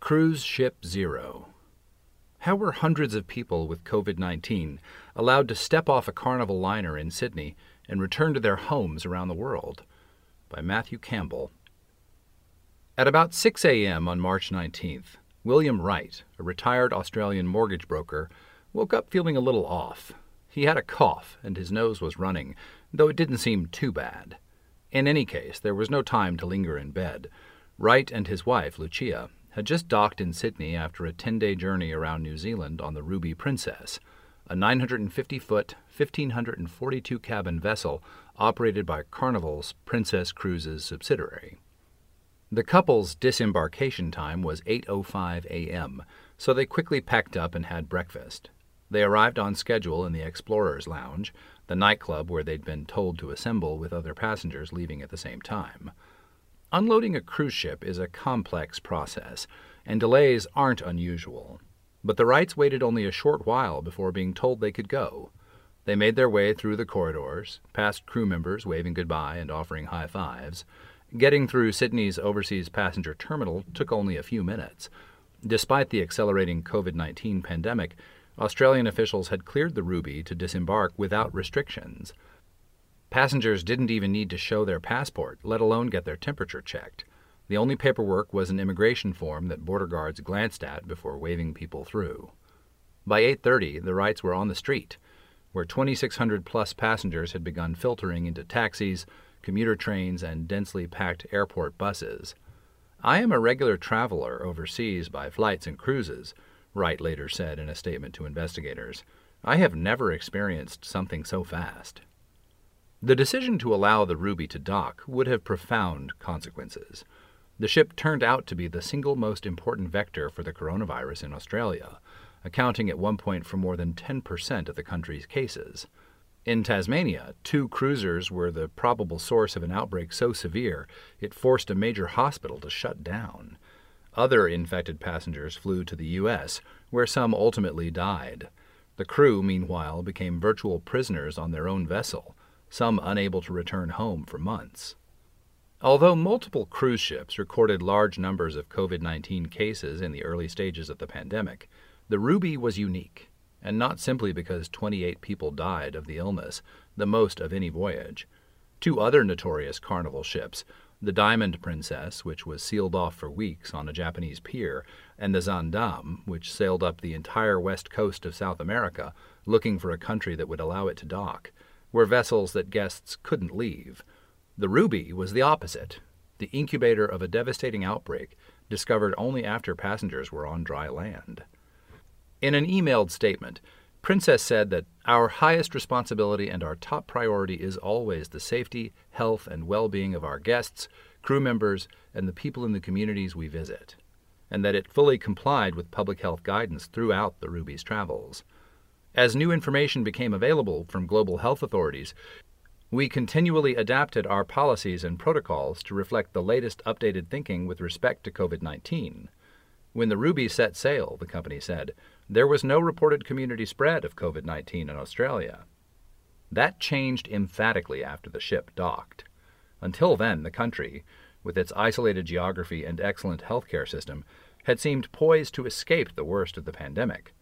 Cruise Ship Zero. How were hundreds of people with COVID-19 allowed to step off a Carnival liner in Sydney and return to their homes around the world? By Matthew Campbell. At about 6 a.m. on March 19th, William Wright, a retired Australian mortgage broker, woke up feeling a little off. He had a cough and his nose was running, though it didn't seem too bad. In any case, there was no time to linger in bed. Wright and his wife, Lucia, had just docked in Sydney after a 10-day journey around New Zealand on the Ruby Princess, a 950-foot, 1,542-cabin vessel operated by Carnival's Princess Cruises subsidiary. The couple's disembarkation time was 8:05 a.m., so they quickly packed up and had breakfast. They arrived on schedule in the Explorers Lounge, the nightclub where they'd been told to assemble with other passengers leaving at the same time. Unloading a cruise ship is a complex process, and delays aren't unusual. But the Wrights waited only a short while before being told they could go. They made their way through the corridors, past crew members waving goodbye and offering high fives. Getting through Sydney's overseas passenger terminal took only a few minutes. Despite the accelerating COVID-19 pandemic, Australian officials had cleared the Ruby to disembark without restrictions. Passengers didn't even need to show their passport, let alone get their temperature checked. The only paperwork was an immigration form that border guards glanced at before waving people through. By 8:30, the Wrights were on the street, where 2,600-plus passengers had begun filtering into taxis, commuter trains, and densely packed airport buses. "I am a regular traveler overseas by flights and cruises," Wright later said in a statement to investigators. "I have never experienced something so fast." The decision to allow the Ruby to dock would have profound consequences. The ship turned out to be the single most important vector for the coronavirus in Australia, accounting at one point for more than 10% of the country's cases. In Tasmania, two cruisers were the probable source of an outbreak so severe it forced a major hospital to shut down. Other infected passengers flew to the U.S., where some ultimately died. The crew, meanwhile, became virtual prisoners on their own vessel, some unable to return home for months. Although multiple cruise ships recorded large numbers of COVID-19 cases in the early stages of the pandemic, the Ruby was unique, and not simply because 28 people died of the illness, the most of any voyage. Two other notorious Carnival ships, the Diamond Princess, which was sealed off for weeks on a Japanese pier, and the Zaandam, which sailed up the entire west coast of South America, looking for a country that would allow it to dock, were vessels that guests couldn't leave. The Ruby was the opposite, the incubator of a devastating outbreak discovered only after passengers were on dry land. In an emailed statement, Princess said that our highest responsibility and our top priority is always the safety, health, and well-being of our guests, crew members, and the people in the communities we visit, and that it fully complied with public health guidance throughout the Ruby's travels. As new information became available from global health authorities, we continually adapted our policies and protocols to reflect the latest updated thinking with respect to COVID-19. When the Ruby set sail, the company said, there was no reported community spread of COVID-19 in Australia. That changed emphatically after the ship docked. Until then, the country, with its isolated geography and excellent healthcare system, had seemed poised to escape the worst of the pandemic.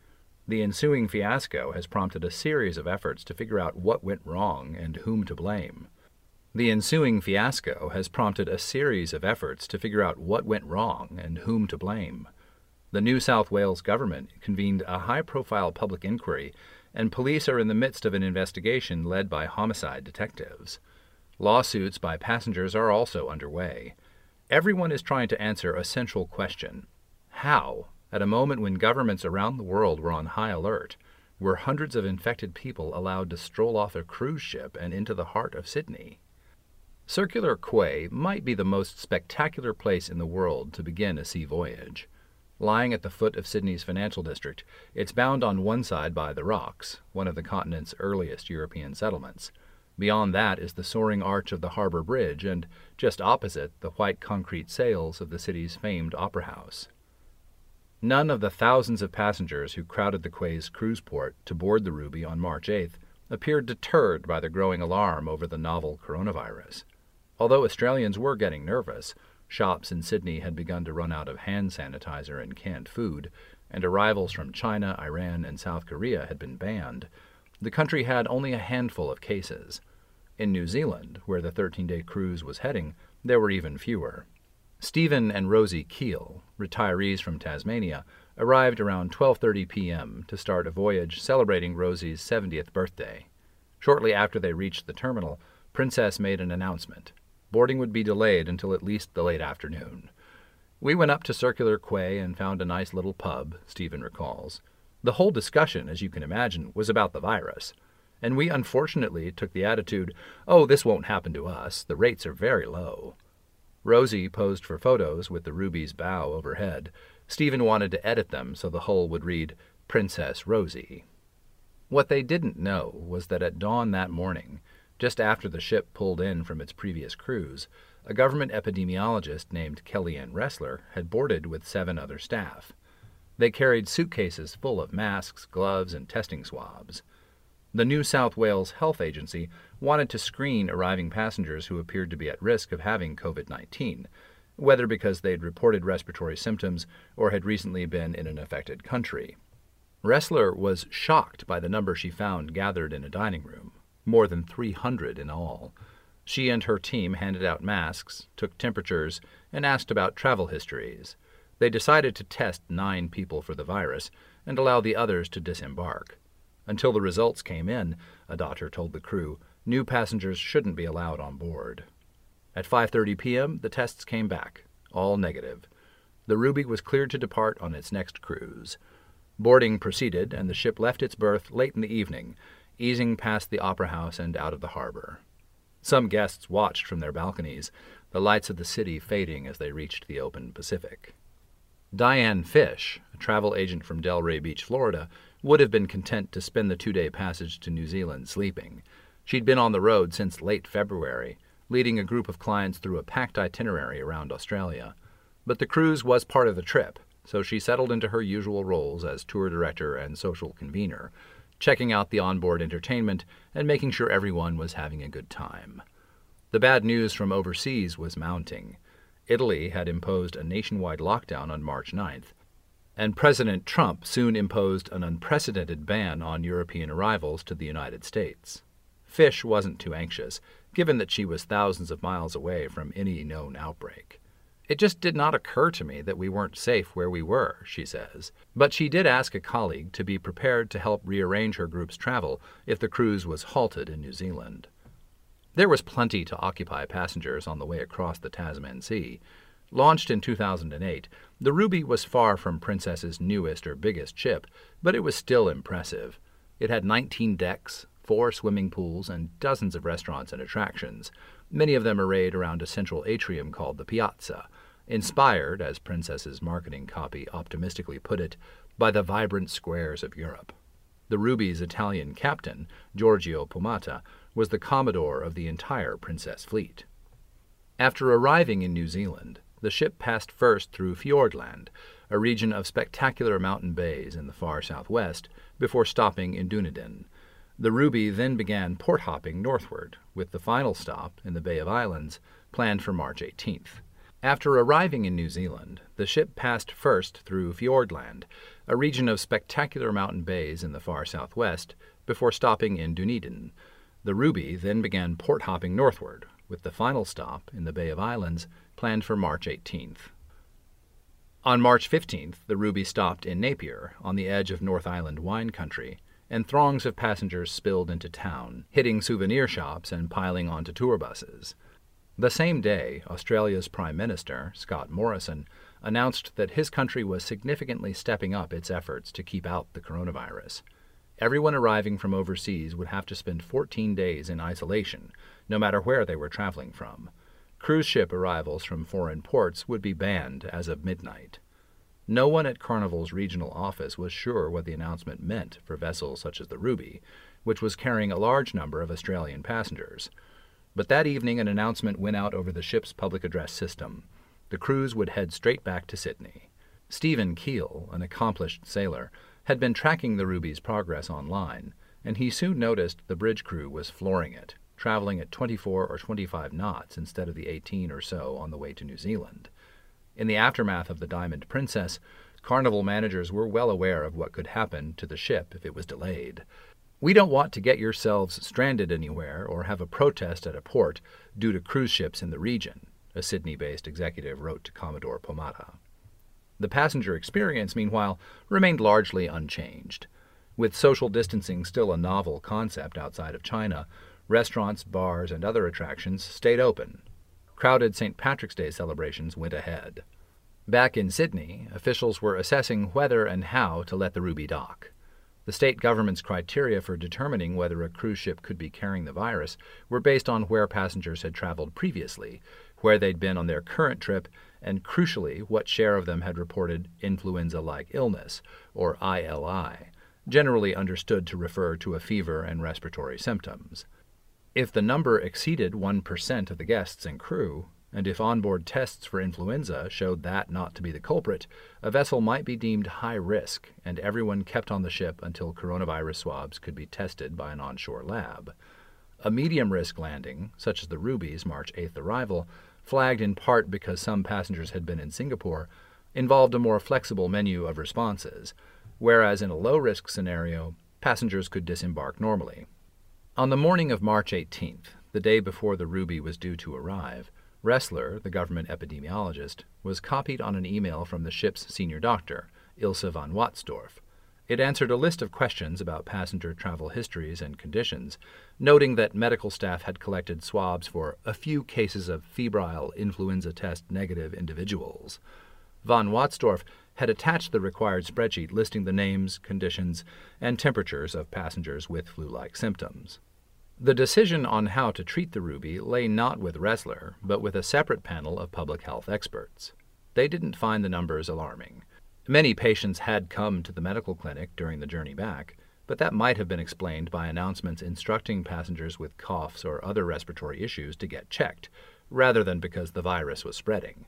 The ensuing fiasco has prompted a series of efforts to figure out what went wrong and whom to blame. The New South Wales government convened a high-profile public inquiry, and police are in the midst of an investigation led by homicide detectives. Lawsuits by passengers are also underway. Everyone is trying to answer a central question. How, at a moment when governments around the world were on high alert, were hundreds of infected people allowed to stroll off a cruise ship and into the heart of Sydney? Circular Quay might be the most spectacular place in the world to begin a sea voyage. Lying at the foot of Sydney's financial district, it's bound on one side by the rocks, one of the continent's earliest European settlements. Beyond that is the soaring arch of the Harbour Bridge and, just opposite, the white concrete sails of the city's famed opera house. None of the thousands of passengers who crowded the Quay's cruise port to board the Ruby on March 8th appeared deterred by the growing alarm over the novel coronavirus. Although Australians were getting nervous, shops in Sydney had begun to run out of hand sanitizer and canned food, and arrivals from China, Iran, and South Korea had been banned. The country had only a handful of cases. In New Zealand, where the 13-day cruise was heading, there were even fewer. Stephen and Rosie Keel, retirees from Tasmania, arrived around 12:30 p.m. to start a voyage celebrating Rosie's 70th birthday. Shortly after they reached the terminal, Princess made an announcement. Boarding would be delayed until at least the late afternoon. "We went up to Circular Quay and found a nice little pub," Stephen recalls. "The whole discussion, as you can imagine, was about the virus. And we unfortunately took the attitude, 'Oh, this won't happen to us. The rates are very low.'" Rosie posed for photos with the Ruby's bow overhead. Stephen wanted to edit them so the hull would read, "Princess Rosie." What they didn't know was that at dawn that morning, just after the ship pulled in from its previous cruise, a government epidemiologist named Kellyanne Ressler had boarded with 7 other staff. They carried suitcases full of masks, gloves, and testing swabs. The New South Wales Health Agency wanted to screen arriving passengers who appeared to be at risk of having COVID-19, whether because they'd reported respiratory symptoms or had recently been in an affected country. Ressler was shocked by the number she found gathered in a dining room. More than 300 in all. She and her team handed out masks, took temperatures, and asked about travel histories. They decided to test 9 people for the virus and allow the others to disembark. Until the results came in, a doctor told the crew, new passengers shouldn't be allowed on board. At 5:30 p.m., the tests came back, all negative. The Ruby was cleared to depart on its next cruise. Boarding proceeded, and the ship left its berth late in the evening, easing past the opera house and out of the harbor. Some guests watched from their balconies, the lights of the city fading as they reached the open Pacific. Diane Fish, a travel agent from Delray Beach, Florida, would have been content to spend the 2-day passage to New Zealand sleeping. She'd been on the road since late February, leading a group of clients through a packed itinerary around Australia. But the cruise was part of the trip, so she settled into her usual roles as tour director and social convener, checking out the onboard entertainment, and making sure everyone was having a good time. The bad news from overseas was mounting. Italy had imposed a nationwide lockdown on March 9th, and President Trump soon imposed an unprecedented ban on European arrivals to the United States. Fish wasn't too anxious, given that she was thousands of miles away from any known outbreak. "It just did not occur to me that we weren't safe where we were," she says. But she did ask a colleague to be prepared to help rearrange her group's travel if the cruise was halted in New Zealand. There was plenty to occupy passengers on the way across the Tasman Sea. Launched in 2008, the Ruby was far from Princess's newest or biggest ship, but it was still impressive. It had 19 decks, 4 swimming pools, and dozens of restaurants and attractions, many of them arrayed around a central atrium called the Piazza, inspired, as Princess's marketing copy optimistically put it, by the vibrant squares of Europe. The Ruby's Italian captain, Giorgio Pomata, was the commodore of the entire Princess fleet. After arriving in New Zealand, the ship passed first through Fiordland, a region of spectacular mountain bays in the far southwest, before stopping in Dunedin. The Ruby then began port hopping northward, with the final stop in the Bay of Islands planned for March 18th. After arriving in New Zealand, the ship passed first through Fiordland, a region of spectacular mountain bays in the far southwest, before stopping in Dunedin. The Ruby then began port hopping northward, with the final stop in the Bay of Islands planned for March 18th. On March 15th, the Ruby stopped in Napier, on the edge of North Island wine country, and throngs of passengers spilled into town, hitting souvenir shops and piling onto tour buses. The same day, Australia's Prime Minister, Scott Morrison, announced that his country was significantly stepping up its efforts to keep out the coronavirus. Everyone arriving from overseas would have to spend 14 days in isolation, no matter where they were traveling from. Cruise ship arrivals from foreign ports would be banned as of midnight. No one at Carnival's regional office was sure what the announcement meant for vessels such as the Ruby, which was carrying a large number of Australian passengers. But that evening an announcement went out over the ship's public address system. The cruise would head straight back to Sydney. Stephen Keel, an accomplished sailor, had been tracking the Ruby's progress online, and he soon noticed the bridge crew was flooring it, traveling at 24 or 25 knots instead of the 18 or so on the way to New Zealand. In the aftermath of the Diamond Princess, Carnival managers were well aware of what could happen to the ship if it was delayed. "We don't want to get yourselves stranded anywhere or have a protest at a port due to cruise ships in the region," a Sydney-based executive wrote to Commodore Pomata. The passenger experience, meanwhile, remained largely unchanged. With social distancing still a novel concept outside of China, restaurants, bars, and other attractions stayed open. Crowded St. Patrick's Day celebrations went ahead. Back in Sydney, officials were assessing whether and how to let the Ruby dock. The state government's criteria for determining whether a cruise ship could be carrying the virus were based on where passengers had traveled previously, where they'd been on their current trip, and crucially, what share of them had reported influenza-like illness, or ILI, generally understood to refer to a fever and respiratory symptoms. If the number exceeded 1% of the guests and crew, and if onboard tests for influenza showed that not to be the culprit, a vessel might be deemed high risk, and everyone kept on the ship until coronavirus swabs could be tested by an onshore lab. A medium-risk landing, such as the Ruby's March 8th arrival, flagged in part because some passengers had been in Singapore, involved a more flexible menu of responses, whereas in a low-risk scenario, passengers could disembark normally. On the morning of March 18th, the day before the Ruby was due to arrive, Ressler, the government epidemiologist, was copied on an email from the ship's senior doctor, Ilse von Watzdorf. It answered a list of questions about passenger travel histories and conditions, noting that medical staff had collected swabs for a few cases of febrile influenza test-negative individuals. Von Watzdorf had attached the required spreadsheet listing the names, conditions, and temperatures of passengers with flu-like symptoms. The decision on how to treat the Ruby lay not with Ressler, but with a separate panel of public health experts. They didn't find the numbers alarming. Many patients had come to the medical clinic during the journey back, but that might have been explained by announcements instructing passengers with coughs or other respiratory issues to get checked, rather than because the virus was spreading.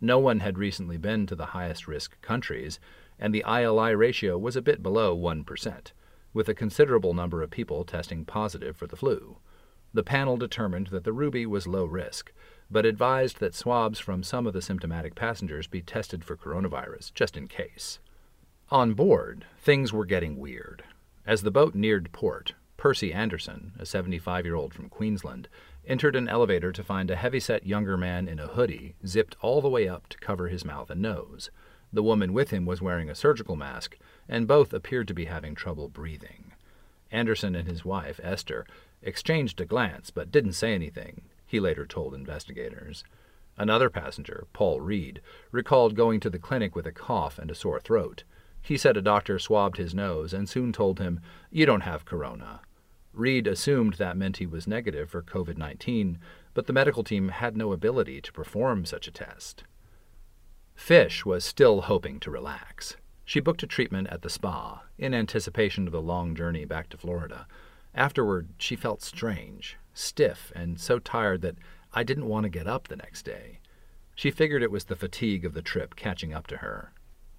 No one had recently been to the highest-risk countries, and the ILI ratio was a bit below 1%, with a considerable number of people testing positive for the flu. The panel determined that the Ruby was low risk, but advised that swabs from some of the symptomatic passengers be tested for coronavirus, just in case. On board, things were getting weird. As the boat neared port, Percy Anderson, a 75-year-old from Queensland, entered an elevator to find a heavyset younger man in a hoodie zipped all the way up to cover his mouth and nose. The woman with him was wearing a surgical mask, and both appeared to be having trouble breathing. Anderson and his wife, Esther, exchanged a glance but didn't say anything, he later told investigators. Another passenger, Paul Reed, recalled going to the clinic with a cough and a sore throat. He said a doctor swabbed his nose and soon told him, "You don't have corona." Reed assumed that meant he was negative for COVID-19, but the medical team had no ability to perform such a test. Fish was still hoping to relax. She booked a treatment at the spa, in anticipation of the long journey back to Florida. Afterward, she felt strange, stiff, and so tired that "I didn't want to get up" the next day. She figured it was the fatigue of the trip catching up to her.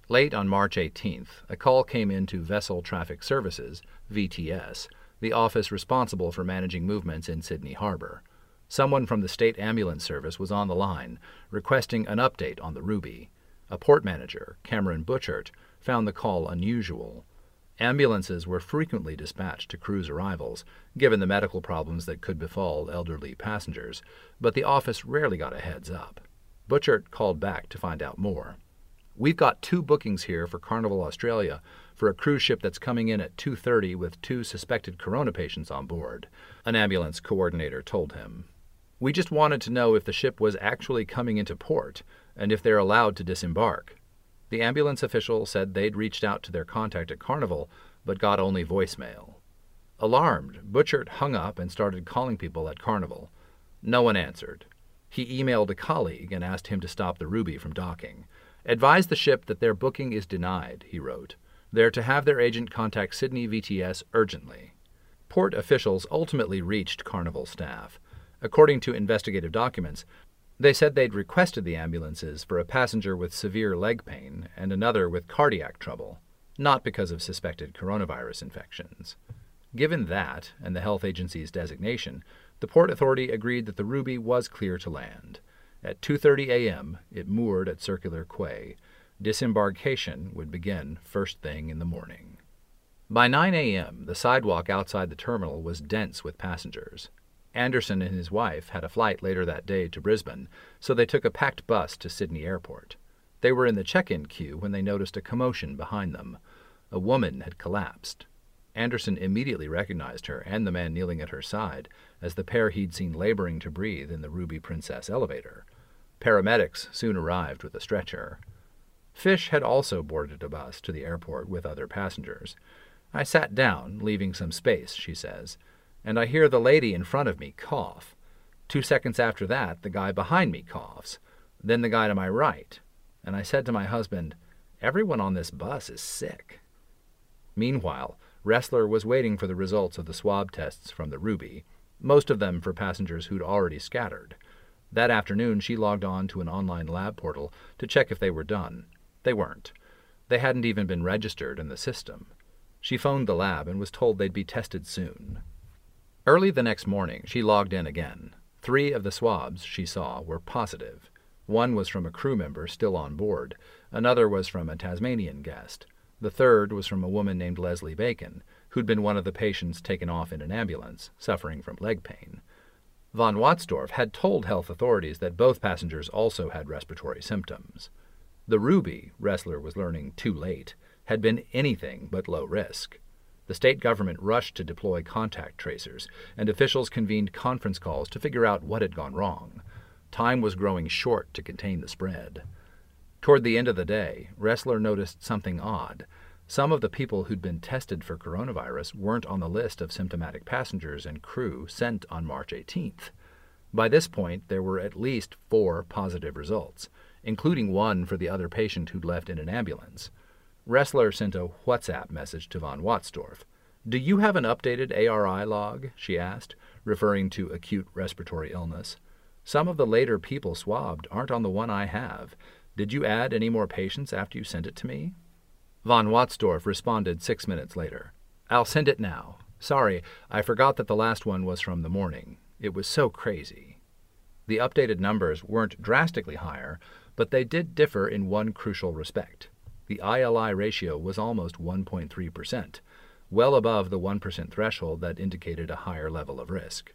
Late on March 18th, a call came in to Vessel Traffic Services, VTS, the office responsible for managing movements in Sydney Harbour. Someone from the State Ambulance Service was on the line, requesting an update on the Ruby. A port manager, Cameron Butchert, found the call unusual. Ambulances were frequently dispatched to cruise arrivals, given the medical problems that could befall elderly passengers, but the office rarely got a heads up. Butchert called back to find out more. We've got two bookings here for Carnival Australia for a cruise ship that's coming in at 2:30 with two suspected corona patients on board, an ambulance coordinator told him. We just wanted to know if the ship was actually coming into port and if they're allowed to disembark. The ambulance official said they'd reached out to their contact at Carnival but got only voicemail. Alarmed, Butchert hung up and started calling people at Carnival. No one answered. He emailed a colleague and asked him to stop the Ruby from docking. Advise the ship that their booking is denied, he wrote. They're to have their agent contact Sydney VTS urgently. Port officials ultimately reached Carnival staff. According to investigative documents, they said they'd requested the ambulances for a passenger with severe leg pain and another with cardiac trouble, not because of suspected coronavirus infections. Given that, and the health agency's designation, the Port Authority agreed that the Ruby was clear to land. At 2:30 a.m., it moored at Circular Quay. Disembarkation would begin first thing in the morning. By 9 a.m., the sidewalk outside the terminal was dense with passengers. Anderson and his wife had a flight later that day to Brisbane, so they took a packed bus to Sydney Airport. They were in the check-in queue when they noticed a commotion behind them. A woman had collapsed. Anderson immediately recognized her and the man kneeling at her side as the pair he'd seen laboring to breathe in the Ruby Princess elevator. Paramedics soon arrived with a stretcher. Fish had also boarded a bus to the airport with other passengers. I sat down, leaving some space, she says, and I hear the lady in front of me cough. 2 seconds after that, the guy behind me coughs, then the guy to my right, and I said to my husband, "Everyone on this bus is sick." Meanwhile, Ressler was waiting for the results of the swab tests from the Ruby, most of them for passengers who'd already scattered. That afternoon, she logged on to an online lab portal to check if they were done. They weren't. They hadn't even been registered in the system. She phoned the lab and was told they'd be tested soon. Early the next morning, she logged in again. 3 of the swabs she saw were positive. 1 was from a crew member still on board. Another was from a Tasmanian guest. The 3rd was from a woman named Leslie Bacon, who'd been one of the patients taken off in an ambulance, suffering from leg pain. Von Watzdorf had told health authorities that both passengers also had respiratory symptoms. The Ruby, Ressler was learning too late, had been anything but low risk. The state government rushed to deploy contact tracers, and officials convened conference calls to figure out what had gone wrong. Time was growing short to contain the spread. Toward the end of the day, Ressler noticed something odd. Some of the people who'd been tested for coronavirus weren't on the list of symptomatic passengers and crew sent on March 18th. By this point, there were at least 4 positive results, including 1 for the other patient who'd left in an ambulance. Ressler sent a WhatsApp message to von Watzdorf. "Do you have an updated ARI log?" she asked, referring to acute respiratory illness. "Some of the later people swabbed aren't on the one I have. Did you add any more patients after you sent it to me?" Von Watzdorf responded 6 minutes later. "I'll send it now. Sorry, I forgot that the last one was from the morning. It was so crazy." The updated numbers weren't drastically higher, but they did differ in one crucial respect. The ILI ratio was almost 1.3%, well above the 1% threshold that indicated a higher level of risk.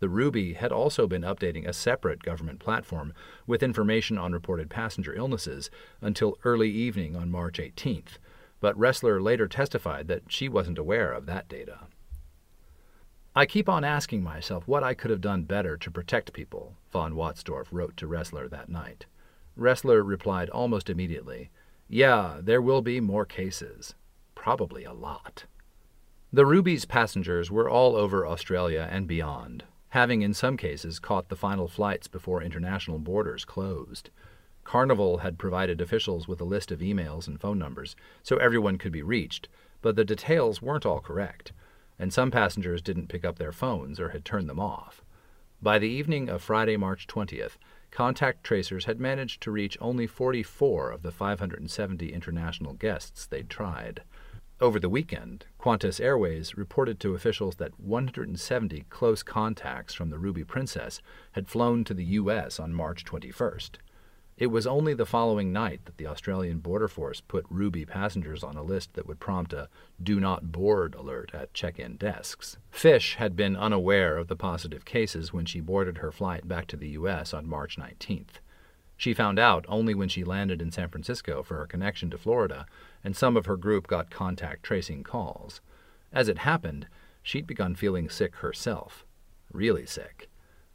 The Ruby had also been updating a separate government platform with information on reported passenger illnesses until early evening on March 18th, but Ressler later testified that she wasn't aware of that data. "I keep on asking myself what I could have done better to protect people," von Watzdorf wrote to Ressler that night. Ressler replied almost immediately, "Yeah, there will be more cases. Probably a lot." The Ruby's passengers were all over Australia and beyond, having in some cases caught the final flights before international borders closed. Carnival had provided officials with a list of emails and phone numbers so everyone could be reached, but the details weren't all correct, and some passengers didn't pick up their phones or had turned them off. By the evening of Friday, March 20th, contact tracers had managed to reach only 44 of the 570 international guests they'd tried. Over the weekend, Qantas Airways reported to officials that 170 close contacts from the Ruby Princess had flown to the U.S. on March 21st. It was only the following night that the Australian Border Force put Ruby passengers on a list that would prompt a "do not board" alert at check-in desks. Fish had been unaware of the positive cases when she boarded her flight back to the U.S. on March 19th. She found out only when she landed in San Francisco for her connection to Florida, and some of her group got contact tracing calls. As it happened, she'd begun feeling sick herself. Really sick.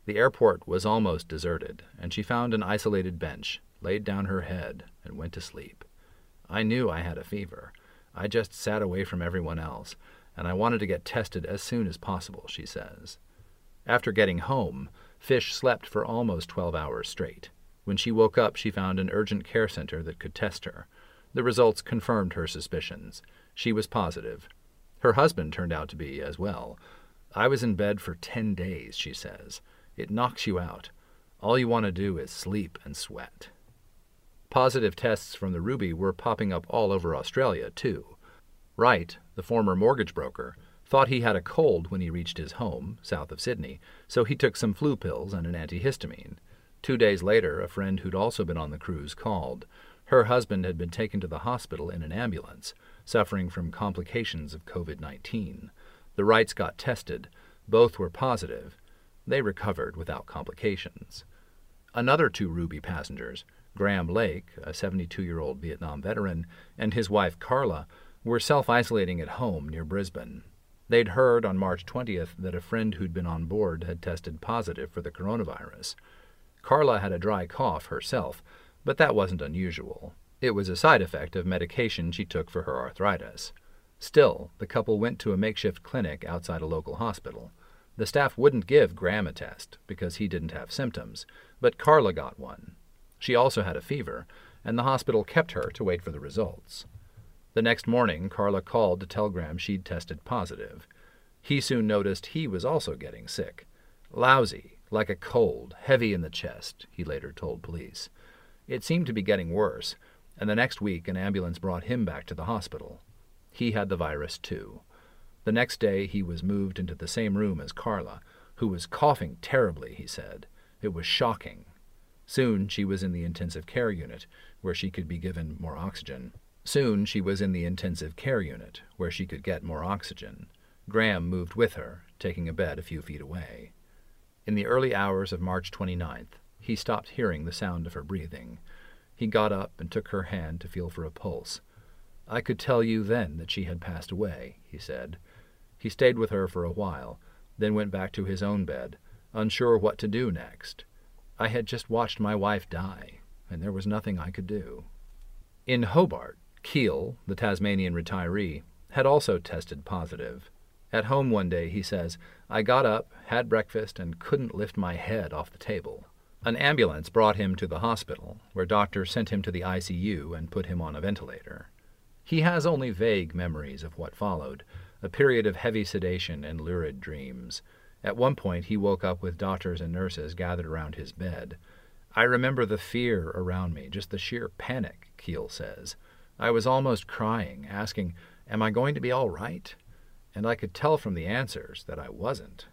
The airport was almost deserted, and she found an isolated bench, laid down her head, and went to sleep. I knew I had a fever. I just sat away from everyone else, and I wanted to get tested as soon as possible, she says. After getting home, Fish slept for almost 12 hours straight. When she woke up, she found an urgent care center that could test her. The results confirmed her suspicions. She was positive. Her husband turned out to be as well. I was in bed for 10 days, she says. It knocks you out. All you want to do is sleep and sweat. Positive tests from the Ruby were popping up all over Australia, too. Wright, the former mortgage broker, thought he had a cold when he reached his home, south of Sydney, so he took some flu pills and an antihistamine. 2 days later, a friend who'd also been on the cruise called. Her husband had been taken to the hospital in an ambulance, suffering from complications of COVID-19. The Wrights got tested. Both were positive. They recovered without complications. Another 2 Ruby passengers, Graham Lake, a 72-year-old Vietnam veteran, and his wife Carla, were self-isolating at home near Brisbane. They'd heard on March 20th that a friend who'd been on board had tested positive for the coronavirus. Carla had a dry cough herself, but that wasn't unusual. It was a side effect of medication she took for her arthritis. Still, the couple went to a makeshift clinic outside a local hospital. The staff wouldn't give Graham a test because he didn't have symptoms, but Carla got one. She also had a fever, and the hospital kept her to wait for the results. The next morning, Carla called to tell Graham she'd tested positive. He soon noticed he was also getting sick. Lousy, like a cold, heavy in the chest, he later told police. It seemed to be getting worse, and the next week an ambulance brought him back to the hospital. He had the virus, too. The next day, he was moved into the same room as Carla, who was coughing terribly, he said. It was shocking. Soon, she was in the intensive care unit, where she could be given more oxygen. Graham moved with her, taking a bed a few feet away. In the early hours of March 29th, he stopped hearing the sound of her breathing. He got up and took her hand to feel for a pulse. I could tell you then that she had passed away, he said. He stayed with her for a while, then went back to his own bed, unsure what to do next. I had just watched my wife die, and there was nothing I could do. In Hobart, Keel, the Tasmanian retiree, had also tested positive. At home one day, he says, I got up, had breakfast, and couldn't lift my head off the table. An ambulance brought him to the hospital, where doctors sent him to the ICU and put him on a ventilator. He has only vague memories of what followed, a period of heavy sedation and lurid dreams. At one point, he woke up with doctors and nurses gathered around his bed. I remember the fear around me, just the sheer panic, Keel says. I was almost crying, asking, am I going to be all right? And I could tell from the answers that I wasn't.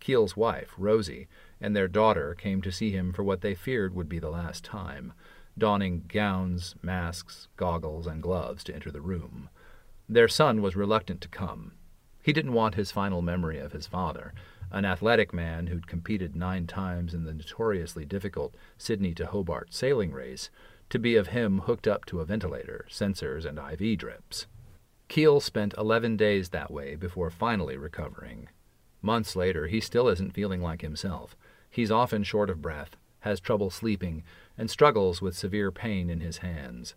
Keel's wife, Rosie, and their daughter came to see him for what they feared would be the last time, donning gowns, masks, goggles, and gloves to enter the room. Their son was reluctant to come. He didn't want his final memory of his father, an athletic man who'd competed 9 times in the notoriously difficult Sydney to Hobart sailing race, to be of him hooked up to a ventilator, sensors, and IV drips. Keel spent 11 days that way before finally recovering. Months later, he still isn't feeling like himself. He's often short of breath, has trouble sleeping, and struggles with severe pain in his hands.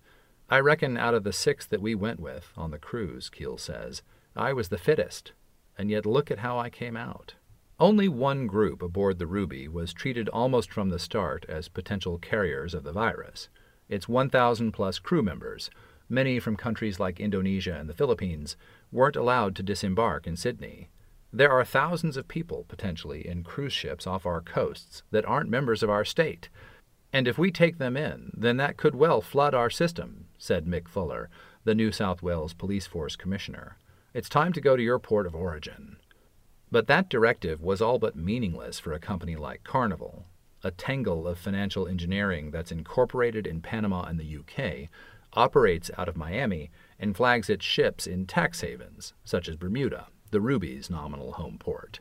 I reckon out of the 6 that we went with on the cruise, Keel says, I was the fittest, and yet look at how I came out. Only one group aboard the Ruby was treated almost from the start as potential carriers of the virus. Its 1,000-plus crew members, many from countries like Indonesia and the Philippines, weren't allowed to disembark in Sydney. There are thousands of people, potentially, in cruise ships off our coasts that aren't members of our state. And if we take them in, then that could well flood our system, said Mick Fuller, the New South Wales Police Force Commissioner. It's time to go to your port of origin. But that directive was all but meaningless for a company like Carnival, a tangle of financial engineering that's incorporated in Panama and the UK, operates out of Miami, and flags its ships in tax havens, such as Bermuda, the Ruby's nominal home port.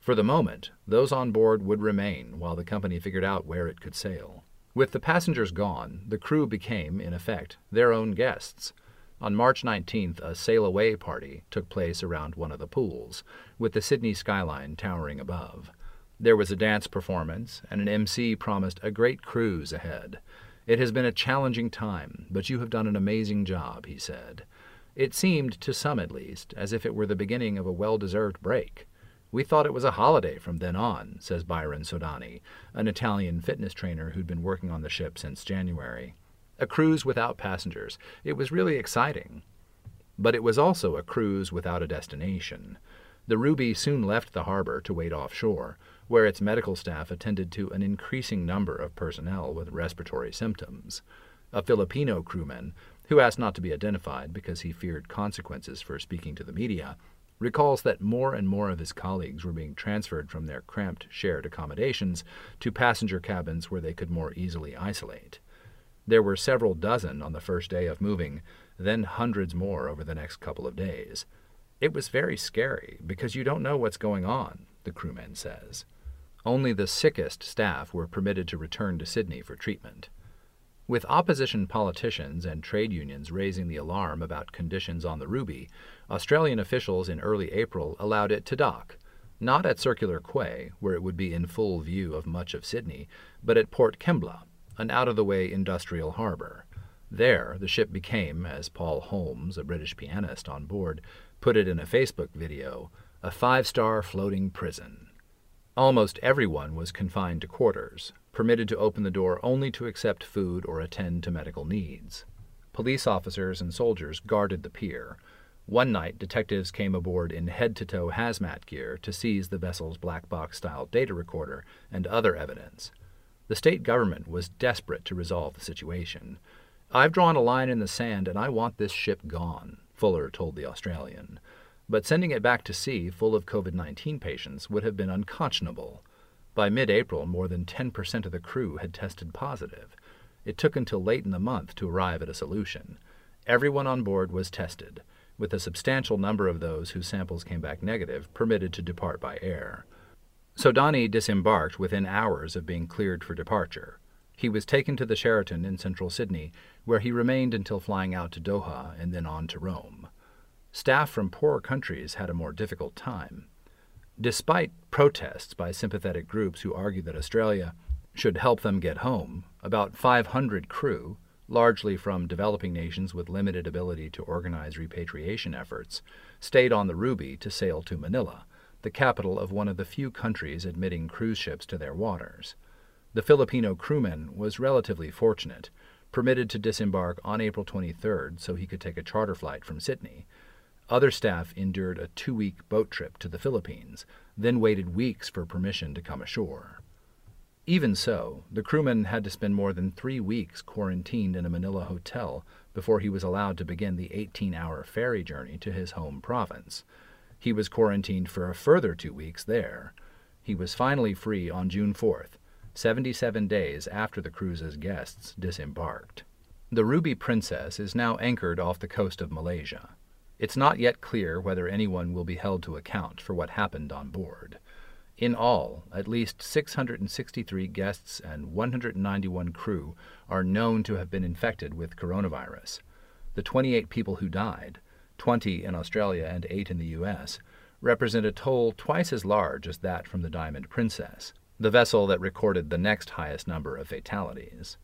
For the moment, those on board would remain while the company figured out where it could sail. With the passengers gone, the crew became, in effect, their own guests. On March 19th, a sail-away party took place around one of the pools, with the Sydney skyline towering above. There was a dance performance, and an MC promised a great cruise ahead. "It has been a challenging time, but you have done an amazing job," he said. It seemed, to some at least, as if it were the beginning of a well-deserved break. "We thought it was a holiday from then on," says Byron Sodani, an Italian fitness trainer who'd been working on the ship since January. A cruise without passengers. It was really exciting. But it was also a cruise without a destination. The Ruby soon left the harbor to wait offshore, where its medical staff attended to an increasing number of personnel with respiratory symptoms. A Filipino crewman, who asked not to be identified because he feared consequences for speaking to the media, recalls that more and more of his colleagues were being transferred from their cramped shared accommodations to passenger cabins where they could more easily isolate. There were several dozen on the first day of moving, then hundreds more over the next couple of days. "It was very scary, because you don't know what's going on," the crewman says. Only the sickest staff were permitted to return to Sydney for treatment. With opposition politicians and trade unions raising the alarm about conditions on the Ruby, Australian officials in early April allowed it to dock, not at Circular Quay, where it would be in full view of much of Sydney, but at Port Kembla, an out-of-the-way industrial harbour. There, the ship became, as Paul Holmes, a British pianist on board, put it in a Facebook video, a five-star floating prison. Almost everyone was confined to quarters, permitted to open the door only to accept food or attend to medical needs. Police officers and soldiers guarded the pier. One night, detectives came aboard in head-to-toe hazmat gear to seize the vessel's black box-style data recorder and other evidence. The state government was desperate to resolve the situation. "I've drawn a line in the sand and I want this ship gone," Fuller told the Australian. But sending it back to sea full of COVID-19 patients would have been unconscionable. By mid-April, more than 10% of the crew had tested positive. It took until late in the month to arrive at a solution. Everyone on board was tested, with a substantial number of those whose samples came back negative permitted to depart by air. Sodani disembarked within hours of being cleared for departure. He was taken to the Sheraton in central Sydney, where he remained until flying out to Doha and then on to Rome. Staff from poorer countries had a more difficult time. Despite protests by sympathetic groups who argued that Australia should help them get home, about 500 crew, largely from developing nations with limited ability to organize repatriation efforts, stayed on the Ruby to sail to Manila, the capital of one of the few countries admitting cruise ships to their waters. The Filipino crewman was relatively fortunate, permitted to disembark on April 23rd so he could take a charter flight from Sydney. Other staff endured a two-week boat trip to the Philippines, then waited weeks for permission to come ashore. Even so, the crewman had to spend more than 3 weeks quarantined in a Manila hotel before he was allowed to begin the 18-hour ferry journey to his home province. He was quarantined for a further 2 weeks there. He was finally free on June 4th, 77 days after the cruise's guests disembarked. The Ruby Princess is now anchored off the coast of Malaysia. It's not yet clear whether anyone will be held to account for what happened on board. In all, at least 663 guests and 191 crew are known to have been infected with coronavirus. The 28 people who died, 20 in Australia and 8 in the U.S., represent a toll twice as large as that from the Diamond Princess, the vessel that recorded the next highest number of fatalities.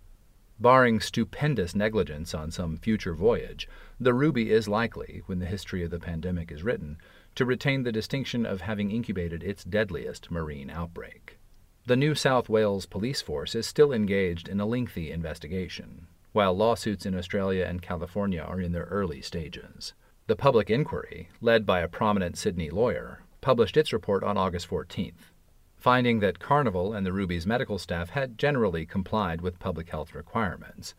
Barring stupendous negligence on some future voyage, the Ruby is likely, when the history of the pandemic is written, to retain the distinction of having incubated its deadliest marine outbreak. The New South Wales Police Force is still engaged in a lengthy investigation, while lawsuits in Australia and California are in their early stages. The public inquiry, led by a prominent Sydney lawyer, published its report on August 14th, finding that Carnival and the Ruby's medical staff had generally complied with public health requirements.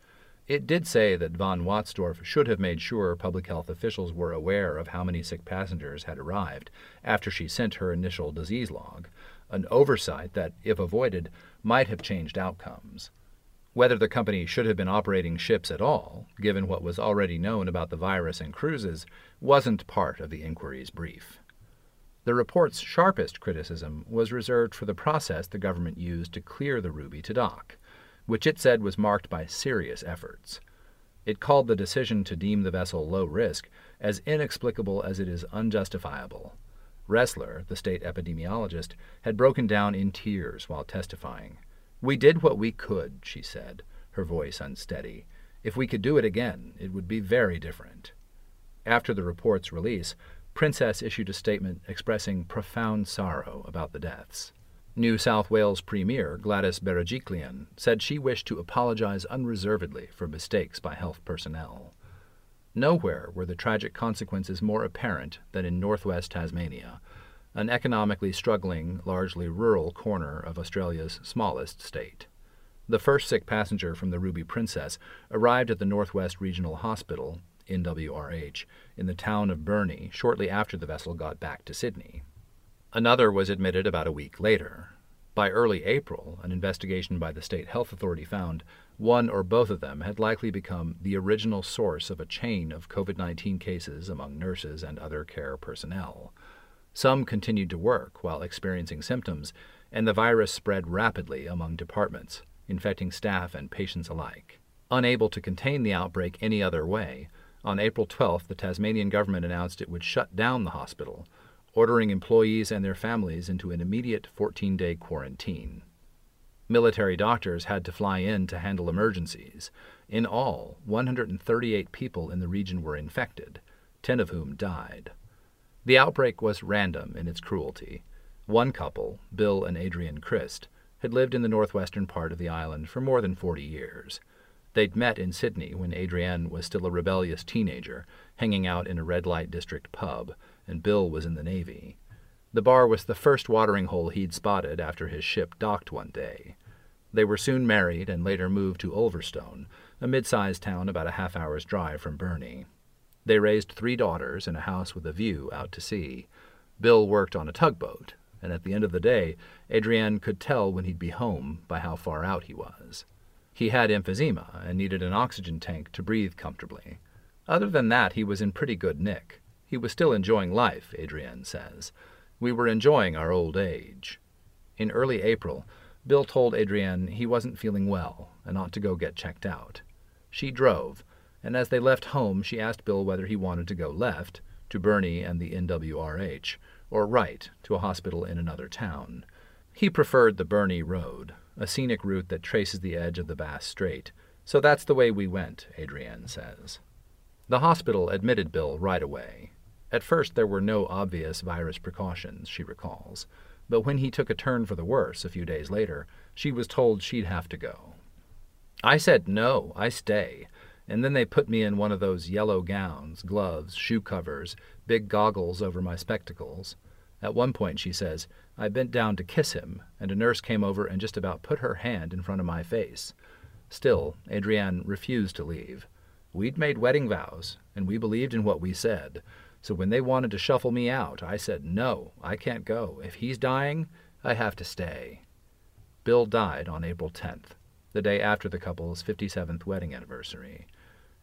It did say that von Watzdorf should have made sure public health officials were aware of how many sick passengers had arrived after she sent her initial disease log, an oversight that, if avoided, might have changed outcomes. Whether the company should have been operating ships at all, given what was already known about the virus and cruises, wasn't part of the inquiry's brief. The report's sharpest criticism was reserved for the process the government used to clear the Ruby to dock, which it said was marked by serious efforts. It called the decision to deem the vessel low risk as inexplicable as it is unjustifiable. Ressler, the state epidemiologist, had broken down in tears while testifying. "We did what we could," she said, her voice unsteady. "If we could do it again, it would be very different." After the report's release, Princess issued a statement expressing profound sorrow about the deaths. New South Wales Premier Gladys Berejiklian said she wished to apologize unreservedly for mistakes by health personnel. Nowhere were the tragic consequences more apparent than in northwest Tasmania, an economically struggling, largely rural corner of Australia's smallest state. The first sick passenger from the Ruby Princess arrived at the Northwest Regional Hospital, NWRH, in the town of Burnie shortly after the vessel got back to Sydney. Another was admitted about a week later. By early April, an investigation by the State Health Authority found one or both of them had likely become the original source of a chain of COVID-19 cases among nurses and other care personnel. Some continued to work while experiencing symptoms, and the virus spread rapidly among departments, infecting staff and patients alike. Unable to contain the outbreak any other way, on April 12th, the Tasmanian government announced it would shut down the hospital, ordering employees and their families into an immediate 14-day quarantine. Military doctors had to fly in to handle emergencies. In all, 138 people in the region were infected, 10 of whom died. The outbreak was random in its cruelty. One couple, Bill and Adrienne Crist, had lived in the northwestern part of the island for more than 40 years. They'd met in Sydney when Adrienne was still a rebellious teenager, hanging out in a red-light district pub, and Bill was in the Navy. The bar was the first watering hole he'd spotted after his ship docked one day. They were soon married and later moved to Ulverstone, a mid-sized town about a half-hour's drive from Burnie. They raised 3 daughters in a house with a view out to sea. Bill worked on a tugboat, and at the end of the day, Adrienne could tell when he'd be home by how far out he was. He had emphysema and needed an oxygen tank to breathe comfortably. Other than that, he was in pretty good nick. He was still enjoying life, Adrienne says. "We were enjoying our old age." In early April, Bill told Adrienne he wasn't feeling well and ought to go get checked out. She drove, and as they left home, she asked Bill whether he wanted to go left, to Burnie and the NWRH, or right, to a hospital in another town. He preferred the Burnie Road, a scenic route that traces the edge of the Bass Strait. "So that's the way we went," Adrienne says. The hospital admitted Bill right away. At first, there were no obvious virus precautions, she recalls, but when he took a turn for the worse a few days later, she was told she'd have to go. "I said, no, I stay, and then they put me in one of those yellow gowns, gloves, shoe covers, big goggles over my spectacles." At one point, she says, "I bent down to kiss him, and a nurse came over and just about put her hand in front of my face." Still, Adrienne refused to leave. "We'd made wedding vows, and we believed in what we said. So when they wanted to shuffle me out, I said, no, I can't go. If he's dying, I have to stay." Bill died on April 10th, the day after the couple's 57th wedding anniversary.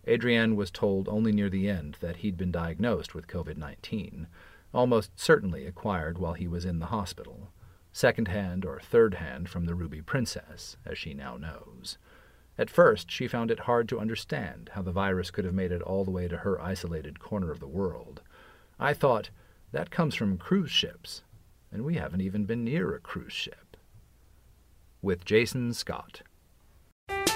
Adrienne was told only near the end that he'd been diagnosed with COVID-19, almost certainly acquired while he was in the hospital, second-hand or third-hand from the Ruby Princess, as she now knows. At first, she found it hard to understand how the virus could have made it all the way to her isolated corner of the world. "I thought, that comes from cruise ships, and we haven't even been near a cruise ship." With Jason Scott.